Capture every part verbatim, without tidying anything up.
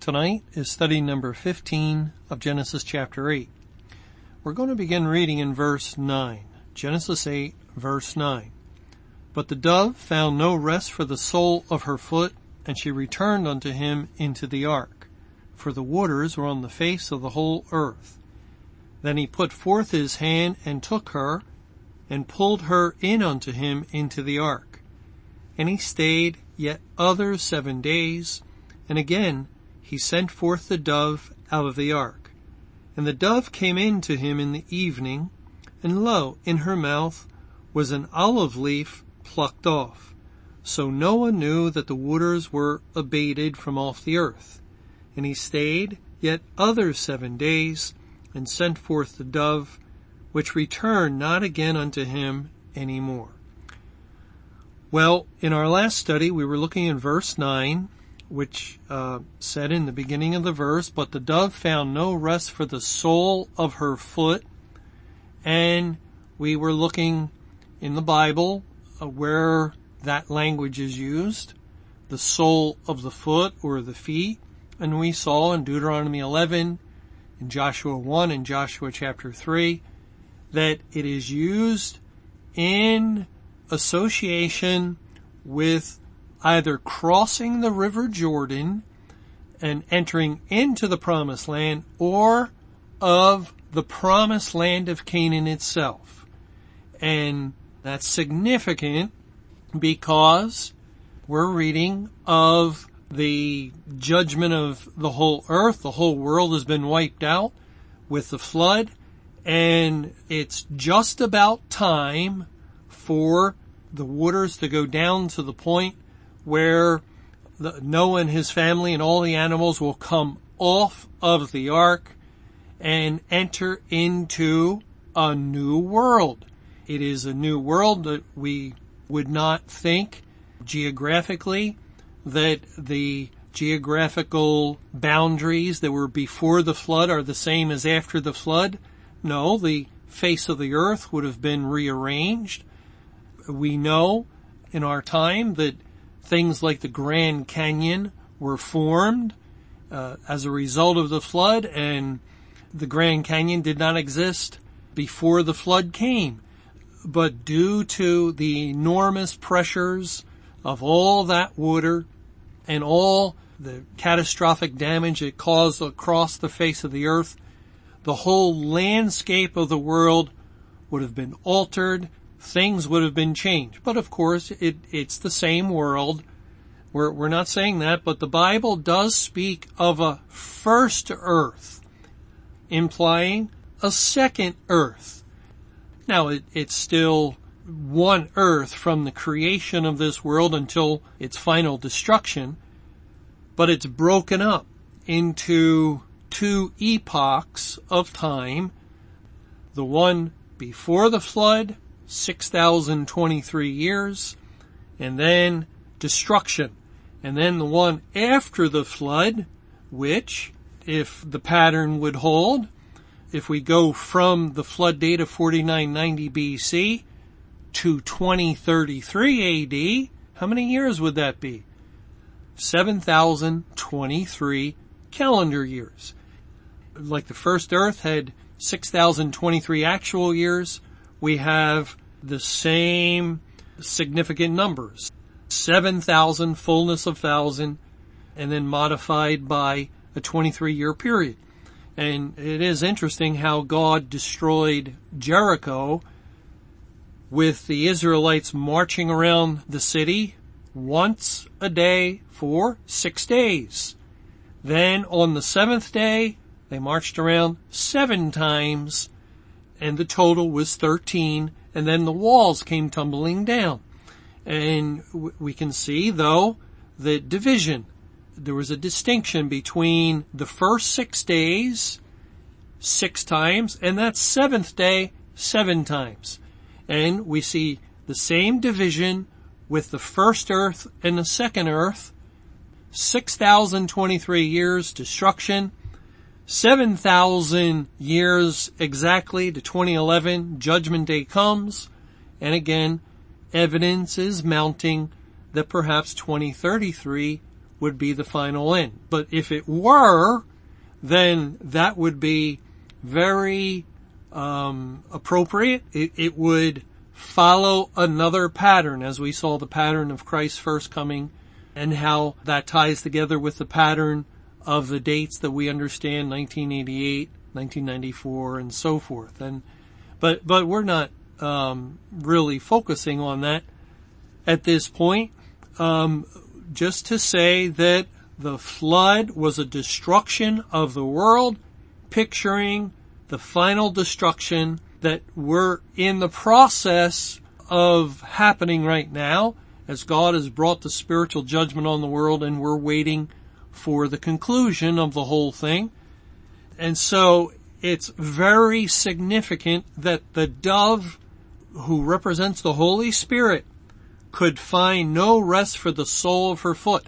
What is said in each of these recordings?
Tonight is study number fifteen of Genesis chapter eight. We're going to begin reading in verse nine. Genesis eight, verse nine. But the dove found no rest for the sole of her foot, and she returned unto him into the ark, for the waters were on the face of the whole earth. Then he put forth his hand and took her, and pulled her in unto him into the ark. And he stayed yet other seven days, and again he sent forth the dove out of the ark. And the dove came in to him in the evening, and lo, in her mouth was an olive leaf plucked off. So Noah knew that the waters were abated from off the earth. And he stayed yet other seven days, and sent forth the dove, which returned not again unto him any more. Well, in our last study, we were looking in verse nine, which uh said in the beginning of the verse, but the dove found no rest for the sole of her foot. And we were looking in the Bible uh, where that language is used, the sole of the foot or the feet. And we saw in Deuteronomy eleven, in Joshua one, and Joshua chapter three, that it is used in association with either crossing the River Jordan and entering into the Promised Land, or of the Promised Land of Canaan itself. And that's significant because we're reading of the judgment of the whole earth. The whole world has been wiped out with the flood, and it's just about time for the waters to go down to the point where Noah and his family and all the animals will come off of the ark and enter into a new world. It is a new world that we would not think geographically that the geographical boundaries that were before the flood are the same as after the flood. No, the face of the earth would have been rearranged. We know in our time that things like the Grand Canyon were formed uh, as a result of the flood, and the Grand Canyon did not exist before the flood came. But due to the enormous pressures of all that water and all the catastrophic damage it caused across the face of the earth, the whole landscape of the world would have been altered. Things would have been changed. But of course, it, it's the same world. We're, we're not saying that, but the Bible does speak of a first earth, implying a second earth. Now, it, it's still one earth from the creation of this world until its final destruction, but it's broken up into two epochs of time. The one before the flood, six thousand twenty-three years, and then destruction. And then the one after the flood, which, if the pattern would hold, if we go from the flood date of forty-nine ninety B C to twenty thirty-three A D, how many years would that be? seven thousand twenty-three calendar years. Like the first earth had six thousand twenty-three actual years, we have the same significant numbers, seven thousand, fullness of thousand, and then modified by a twenty-three year period. And it is interesting how God destroyed Jericho with the Israelites marching around the city once a day for six days. Then on the seventh day, they marched around seven times, and the total was thirteen, and then the walls came tumbling down. And we can see, though, the division. there was a distinction between the first six days, six times, and that seventh day, seven times. And we see the same division with the first earth and the second earth. six thousand twenty-three years destruction, seven thousand years exactly to twenty eleven, Judgment Day comes, and again, evidence is mounting that perhaps twenty thirty-three would be the final end. But if it were, then that would be very um, appropriate. It, it would follow another pattern, as we saw the pattern of Christ's first coming and how that ties together with the pattern of the dates that we understand, nineteen eighty-eight, nineteen ninety-four, and so forth. And, but, but we're not, um, really focusing on that at this point. Um, just to say that the flood was a destruction of the world, picturing the final destruction that we're in the process of happening right now, as God has brought the spiritual judgment on the world, and we're waiting for the conclusion of the whole thing. And so it's very significant that the dove, who represents the Holy Spirit, could find no rest for the sole of her foot.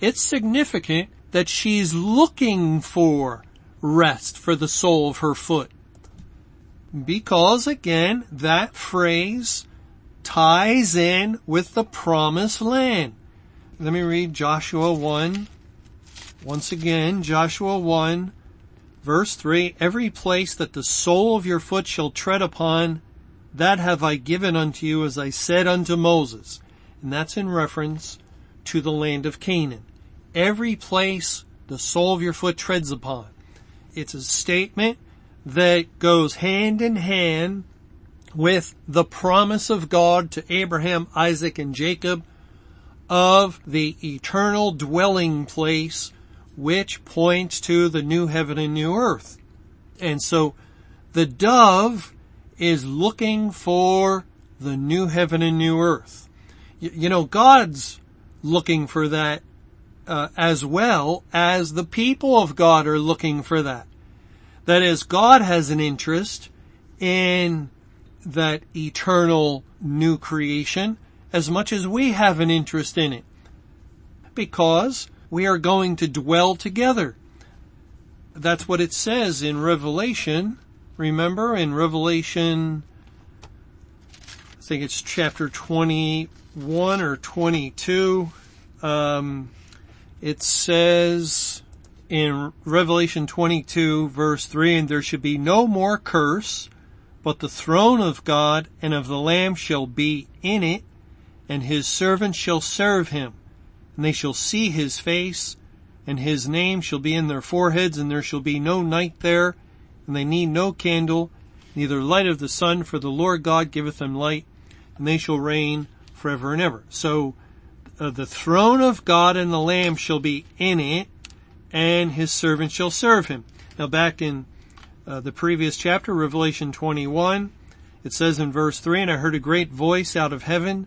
It's significant that she's looking for rest for the sole of her foot, because again, that phrase ties in with the promised land. Let me read Joshua one. Once again, Joshua one, verse three, every place that the sole of your foot shall tread upon, that have I given unto you, as I said unto Moses. And that's in reference to the land of Canaan. Every place the sole of your foot treads upon. It's a statement that goes hand in hand with the promise of God to Abraham, Isaac, and Jacob of the eternal dwelling place, which points to the new heaven and new earth. And so the dove is looking for the new heaven and new earth. You, you know, God's looking for that uh, as well as the people of God are looking for that. That is, God has an interest in that eternal new creation as much as we have an interest in it, because we are going to dwell together. That's what it says in Revelation. Remember in Revelation, I think it's chapter twenty-one or twenty-two. Um, it says in Revelation twenty-two, verse three, and there should be no more curse, but the throne of God and of the Lamb shall be in it, and his servants shall serve him. And they shall see his face, and his name shall be in their foreheads, and there shall be no night there, and they need no candle, neither light of the sun, for the Lord God giveth them light, and they shall reign forever and ever. So uh, the throne of God and the Lamb shall be in it, and his servants shall serve him. Now back in uh, the previous chapter, Revelation twenty-one, it says in verse three, and I heard a great voice out of heaven,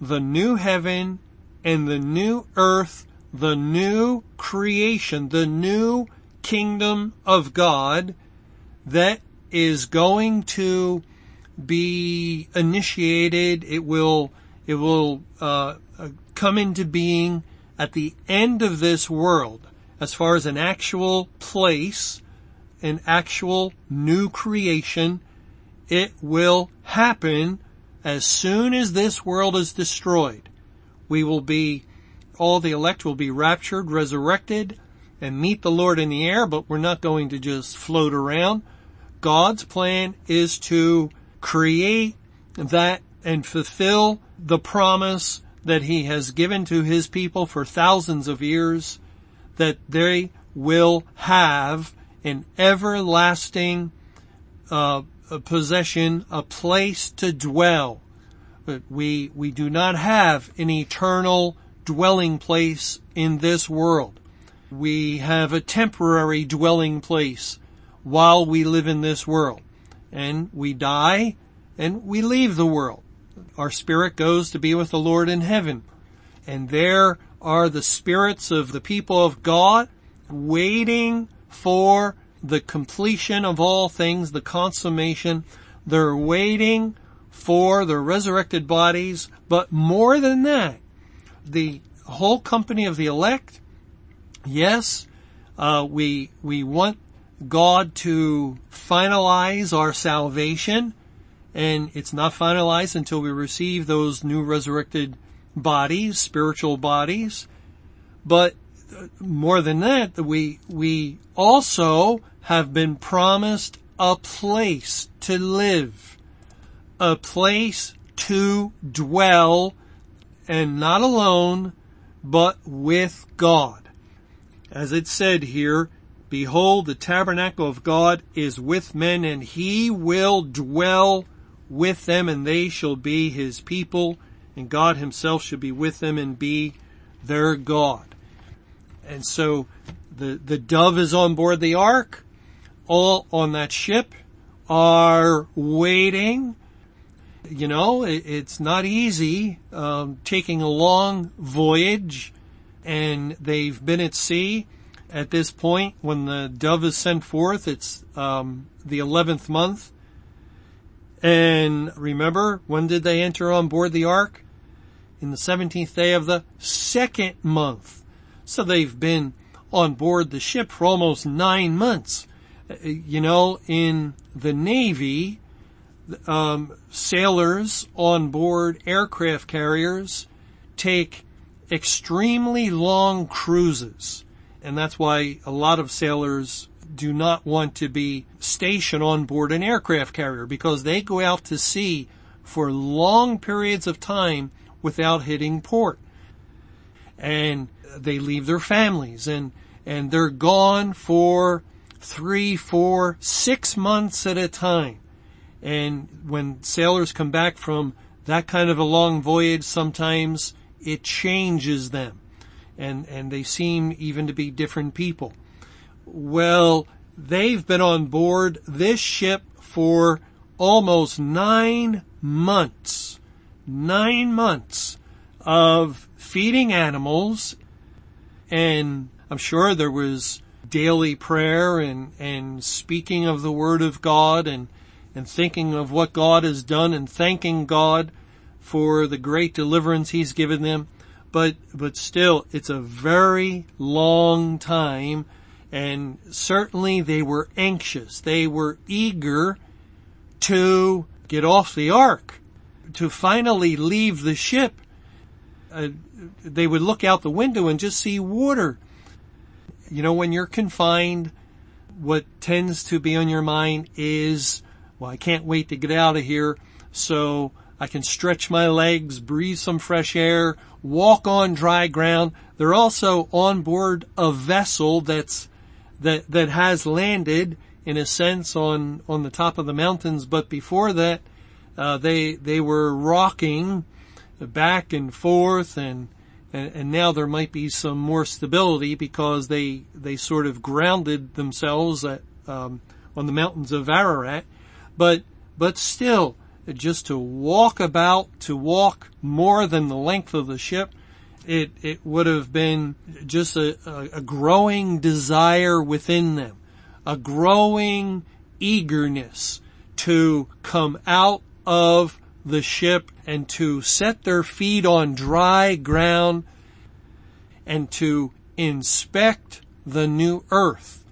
the new heaven and the new earth, the new creation, the new kingdom of God that is going to be initiated. It will, it will, uh, come into being at the end of this world, as far as an actual place, an actual new creation. It will happen as soon as this world is destroyed. We will be, all the elect will be raptured, resurrected, and meet the Lord in the air, but we're not going to just float around. God's plan is to create that and fulfill the promise that he has given to his people for thousands of years, that they will have an everlasting uh, possession, a place to dwell. But we, we do not have an eternal dwelling place in this world. We have a temporary dwelling place while we live in this world. And we die and we leave the world. Our spirit goes to be with the Lord in heaven. And there are the spirits of the people of God waiting for the completion of all things, the consummation. They're waiting for the resurrected bodies. But more than that, the whole company of the elect, yes, uh, we, we want God to finalize our salvation, and it's not finalized until we receive those new resurrected bodies, spiritual bodies. But more than that, we, we also have been promised a place to live, a place to dwell, and not alone, but with God. As it said here, behold, the tabernacle of God is with men, and he will dwell with them, and they shall be his people, and God himself shall be with them and be their God. And so the, the dove is on board the ark. All on that ship are waiting. You know, it, it's not easy, um, taking a long voyage, and they've been at sea. At this point, when the dove is sent forth, it's um the eleventh month. And remember, when did they enter on board the ark? In the seventeenth day of the second month. So they've been on board the ship for almost nine months. You know, in the Navy, um, sailors on board aircraft carriers take extremely long cruises. And that's why a lot of sailors do not want to be stationed on board an aircraft carrier, because they go out to sea for long periods of time without hitting port. And they leave their families, and, and they're gone for three, four, six months at a time. And when sailors come back from that kind of a long voyage, sometimes it changes them. And, and they seem even to be different people. Well, they've been on board this ship for almost nine months, nine months of feeding animals. And I'm sure there was daily prayer and, and speaking of the word of God and, and thinking of what God has done and thanking God for the great deliverance he's given them. But, but still, it's a very long time, and certainly they were anxious. They were eager to get off the ark, to finally leave the ship. Uh, they would look out the window and just see water. You know, when you're confined, what tends to be on your mind is, well, I can't wait to get out of here, so I can stretch my legs, breathe some fresh air, walk on dry ground. They're also on board a vessel that's, that, that has landed in a sense on, on the top of the mountains. But before that, uh, they, they were rocking back and forth, and, and, and now there might be some more stability because they, they sort of grounded themselves at, um, on the mountains of Ararat. But, but still, just to walk about, to walk more than the length of the ship, it, it would have been just a, a growing desire within them, a growing eagerness to come out of the ship and to set their feet on dry ground and to inspect the new earth.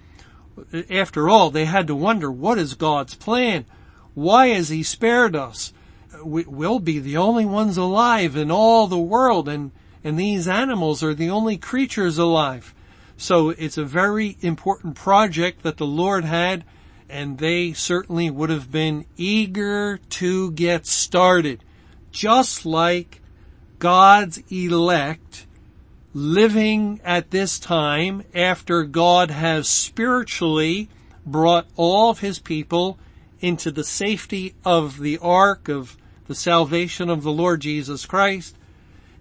After all, they had to wonder, what is God's plan? Why has he spared us? We'll be the only ones alive in all the world, and, and these animals are the only creatures alive. So it's a very important project that the Lord had, and they certainly would have been eager to get started, just like God's elect living at this time after God has spiritually brought all of his people into the safety of the ark of the salvation of the Lord Jesus Christ,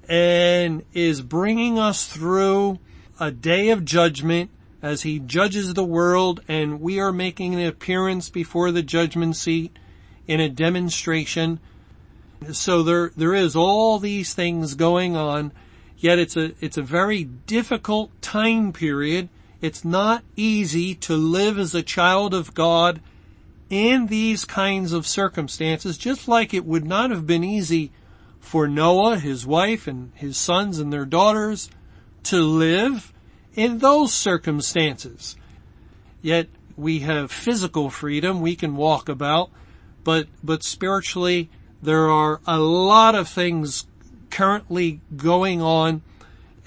and is bringing us through a day of judgment as he judges the world, and we are making an appearance before the judgment seat in a demonstration. So there, there is all these things going on, yet it's a, it's a very difficult time period. It's not easy to live as a child of God in these kinds of circumstances, just like it would not have been easy for Noah, his wife, and his sons and their daughters to live in those circumstances. Yet we have physical freedom, we can walk about, but, but spiritually there are a lot of things currently going on,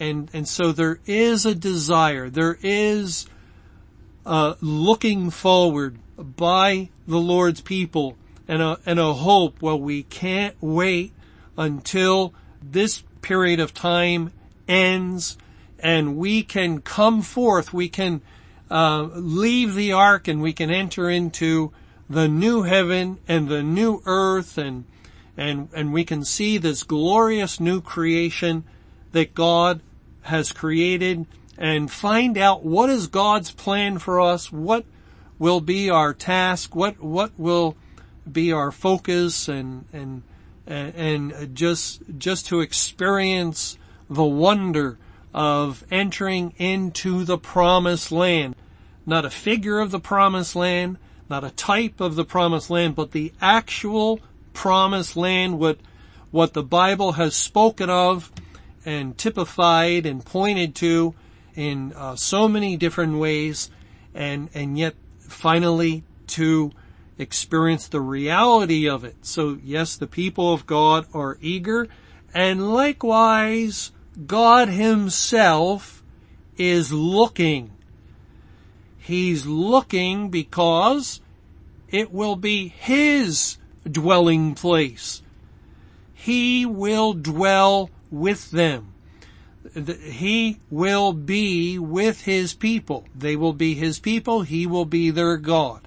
and, and so there is a desire, there is uh looking forward by the Lord's people, and a, and a hope. Well, we can't wait until this period of time ends and we can come forth, we can uh leave the ark, and we can enter into the new heaven and the new earth, and and and we can see this glorious new creation that God has created, and find out what is God's plan for us, what will be our task, what what will be our focus, and and and just just to experience the wonder of entering into the promised land. Not a figure of the promised land, not a type of the promised land, but the actual promised land, what what the Bible has spoken of and typified and pointed to in uh, so many different ways, and and yet finally to experience the reality of it. So yes, the people of God are eager, and likewise God himself is looking. He's looking because it will be his dwelling place. He will dwell with them. He will be with his people. They will be his people. He will be their God.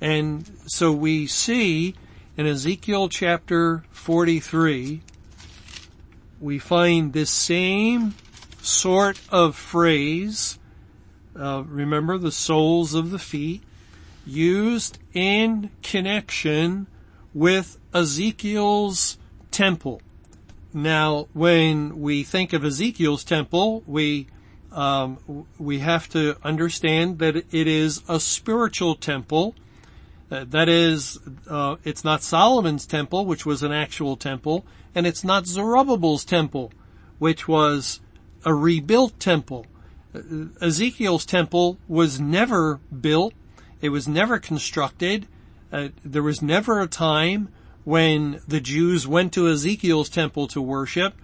And so we see in Ezekiel chapter forty-three, we find this same sort of phrase, uh, remember the soles of the feet, used in connection with Ezekiel's temple. Now, when we think of Ezekiel's temple, we um, we have to understand that it is a spiritual temple. Uh, that is, uh, it's not Solomon's temple, which was an actual temple, and it's not Zerubbabel's temple, which was a rebuilt temple. Uh, Ezekiel's temple was never built. It was never constructed. Uh, there was never a time when the Jews went to Ezekiel's temple to worship,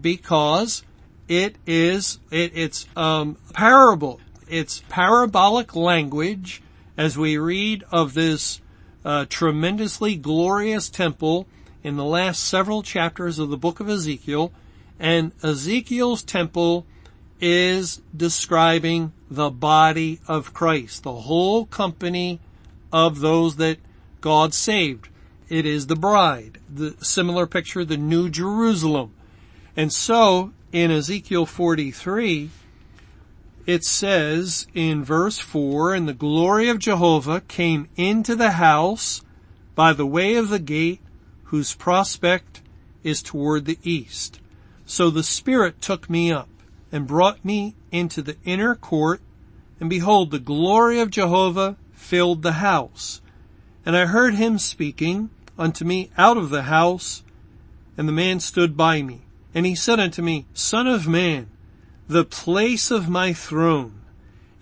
because it is, it, it's, um, parable. It's parabolic language as we read of this, uh, tremendously glorious temple in the last several chapters of the book of Ezekiel. And Ezekiel's temple is describing the body of Christ, the whole company of those that God saved. It is the bride, the similar picture, the New Jerusalem. And so in Ezekiel forty-three, it says in verse four, and the glory of Jehovah came into the house by the way of the gate, whose prospect is toward the east. So the Spirit took me up and brought me into the inner court, and behold, the glory of Jehovah filled the house. And I heard him speaking unto me out of the house, and the man stood by me. And he said unto me, Son of man, the place of my throne,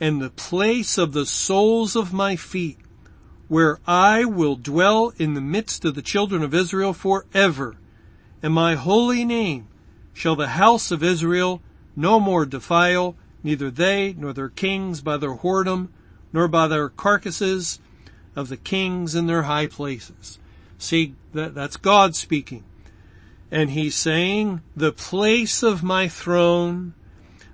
and the place of the soles of my feet, where I will dwell in the midst of the children of Israel forever, and my holy name shall the house of Israel no more defile, neither they nor their kings by their whoredom, nor by their carcasses of the kings in their high places. See, that, that's God speaking. And he's saying, the place of my throne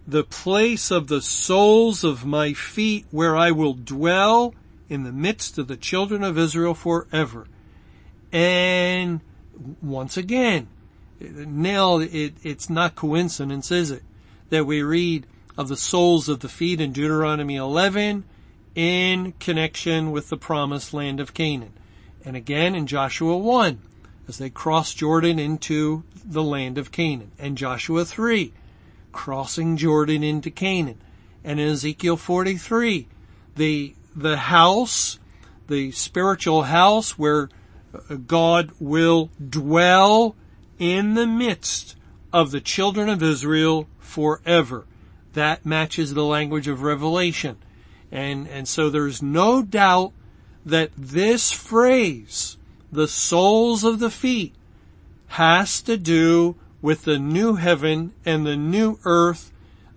the place of the soles of my feet, where I will dwell in the midst of the children of Israel forever. And once again, now it, it's not coincidence, is it, that we read of the soles of the feet in Deuteronomy eleven in connection with the promised land of Canaan. And again in Joshua one, as they cross Jordan into the land of Canaan. And Joshua three, crossing Jordan into Canaan. And in Ezekiel forty-three, the, the house, the spiritual house where God will dwell in the midst of the children of Israel forever. That matches the language of Revelation. And, and so there's no doubt that this phrase, the soles of the feet, has to do with the new heaven and the new earth,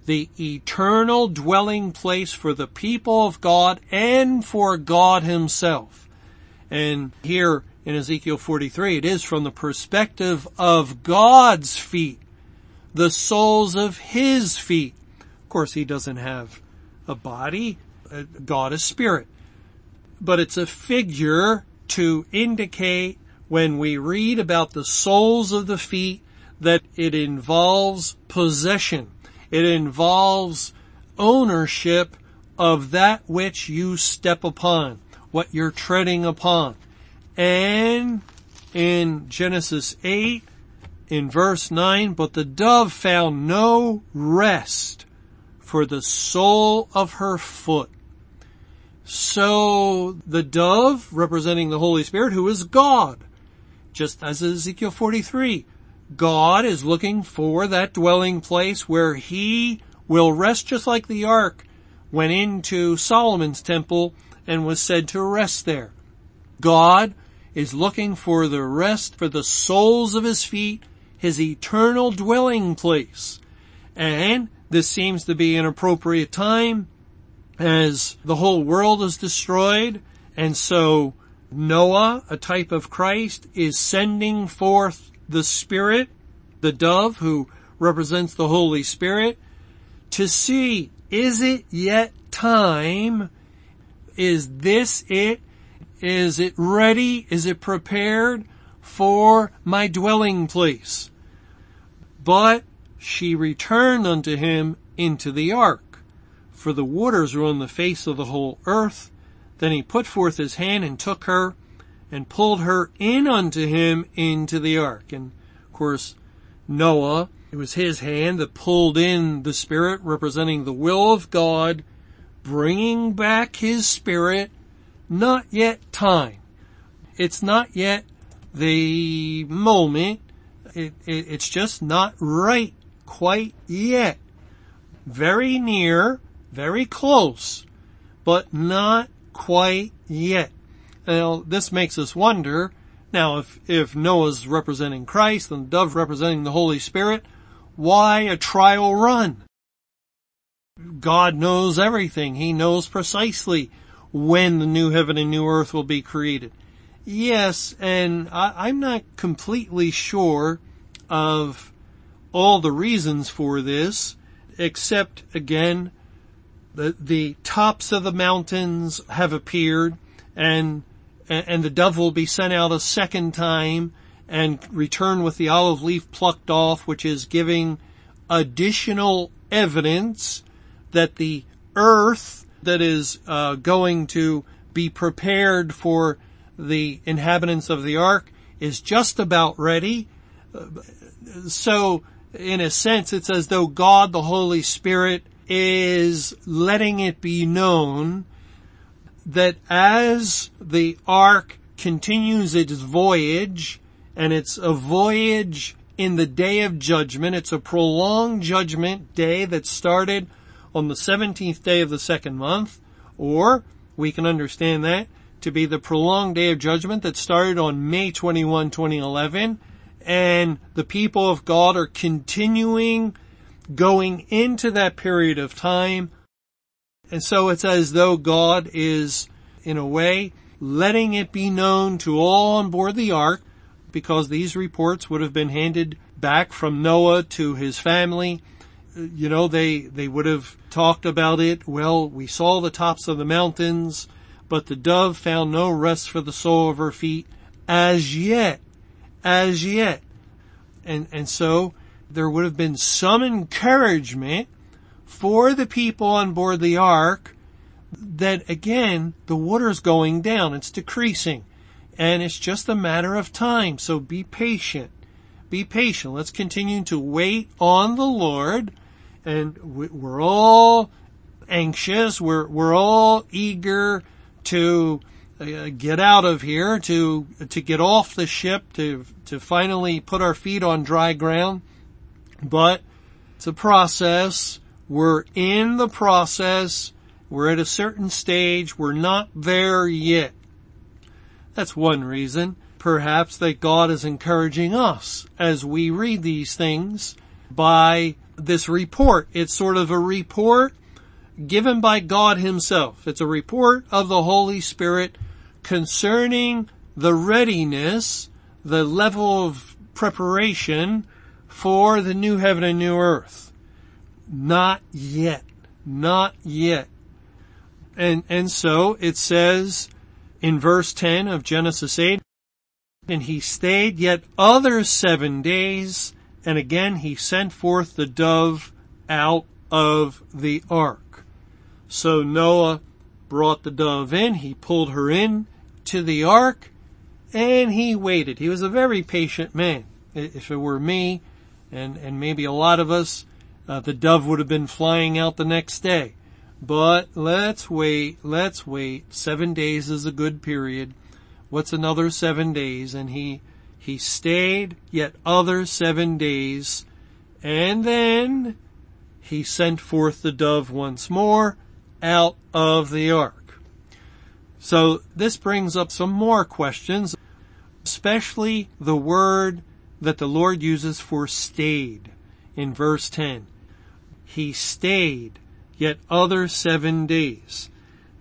the eternal dwelling place for the people of God and for God himself. And here in Ezekiel forty-three, it is from the perspective of God's feet, the soles of his feet. Of course, he doesn't have a body. God is spirit. But it's a figure to indicate, when we read about the soles of the feet, that it involves possession. It involves ownership of that which you step upon, what you're treading upon. And in Genesis eight, in verse nine, but the dove found no rest for the sole of her foot. So the dove, representing the Holy Spirit, who is God, just as Ezekiel forty-three, God is looking for that dwelling place where he will rest, just like the ark went into Solomon's temple and was said to rest there. God is looking for the rest for the soles of his feet, his eternal dwelling place. And this seems to be an appropriate time, as the whole world is destroyed. And so Noah, a type of Christ, is sending forth the Spirit, the dove, who represents the Holy Spirit, to see, is it yet time? Is this it? Is it ready? Is it prepared for my dwelling place? But she returned unto him into the ark, for the waters were on the face of the whole earth. Then he put forth his hand and took her and pulled her in unto him into the ark. And of course, Noah, it was his hand that pulled in the Spirit, representing the will of God, bringing back his Spirit. Not yet time. It's not yet the moment. It, it, it's just not right quite yet. Very near, very close, but not quite yet. Now, this makes us wonder, now, if, if Noah's representing Christ and the dove representing the Holy Spirit, why a trial run? God knows everything. He knows precisely when the new heaven and new earth will be created. Yes, and I, I'm not completely sure of all the reasons for this, except, again, the, the tops of the mountains have appeared, and, and the dove will be sent out a second time and return with the olive leaf plucked off, which is giving additional evidence that the earth that is uh, going to be prepared for the inhabitants of the ark is just about ready. So in a sense, it's as though God, the Holy Spirit, is letting it be known that as the ark continues its voyage, and it's a voyage in the day of judgment, it's a prolonged judgment day that started on the seventeenth day of the second month, or we can understand that to be the prolonged day of judgment that started on May twenty-first, twenty eleven, and the people of God are continuing going into that period of time. And so it's as though God is, in a way, letting it be known to all on board the ark, because these reports would have been handed back from Noah to his family. you know, they, they would have talked about it. Well, we saw the tops of the mountains, but the dove found no rest for the sole of her feet as yet, as yet. And, and so there would have been some encouragement for the people on board the ark that, again, the water's going down. It's decreasing. And it's just a matter of time. So be patient. Be patient. Let's continue to wait on the Lord. And we're all anxious. We're, we're all eager to uh, get out of here, to, to get off the ship, to, to finally put our feet on dry ground. But it's a process. We're in the process. We're at a certain stage. We're not there yet. That's one reason, perhaps, that God is encouraging us as we read these things by this report. It's sort of a report given by God himself. It's a report of the Holy Spirit concerning the readiness, the level of preparation for the new heaven and new earth. Not yet. Not yet. And, and so it says, in verse ten of Genesis eight, and he stayed yet other seven days, and again he sent forth the dove out of the ark. So Noah brought the dove in, he pulled her in to the ark, and he waited. He was a very patient man. If it were me, and, and maybe a lot of us, uh, the dove would have been flying out the next day. But let's wait, let's wait. Seven days is a good period. What's another seven days? And he, he stayed yet other seven days. And then he sent forth the dove once more out of the ark. So this brings up some more questions, especially the word that the Lord uses for stayed in verse ten. He stayed yet other seven days.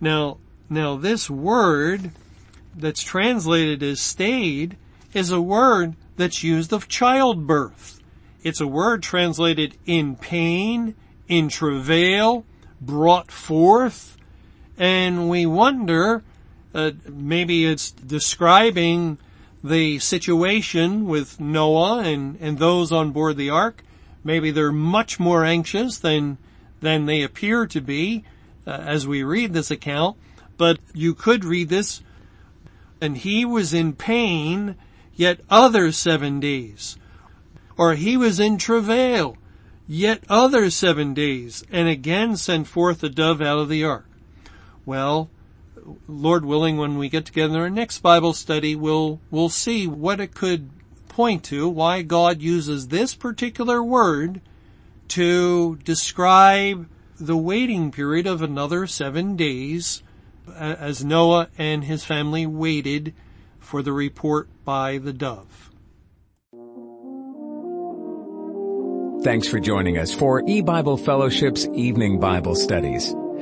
Now, now this word that's translated as stayed is a word that's used of childbirth. It's a word translated in pain, in travail, brought forth. And we wonder, uh, maybe it's describing the situation with Noah and, and those on board the ark. Maybe they're much more anxious than than they appear to be uh, as we read this account. But you could read this, and he was in pain yet other seven days. Or he was in travail yet other seven days, and again sent forth a dove out of the ark. Well, Lord willing, when we get together in our next Bible study, we'll, we'll see what it could point to, why God uses this particular word to describe the waiting period of another seven days as Noah and his family waited for the report by the dove. Thanks for joining us for eBible Fellowship's Evening Bible Studies.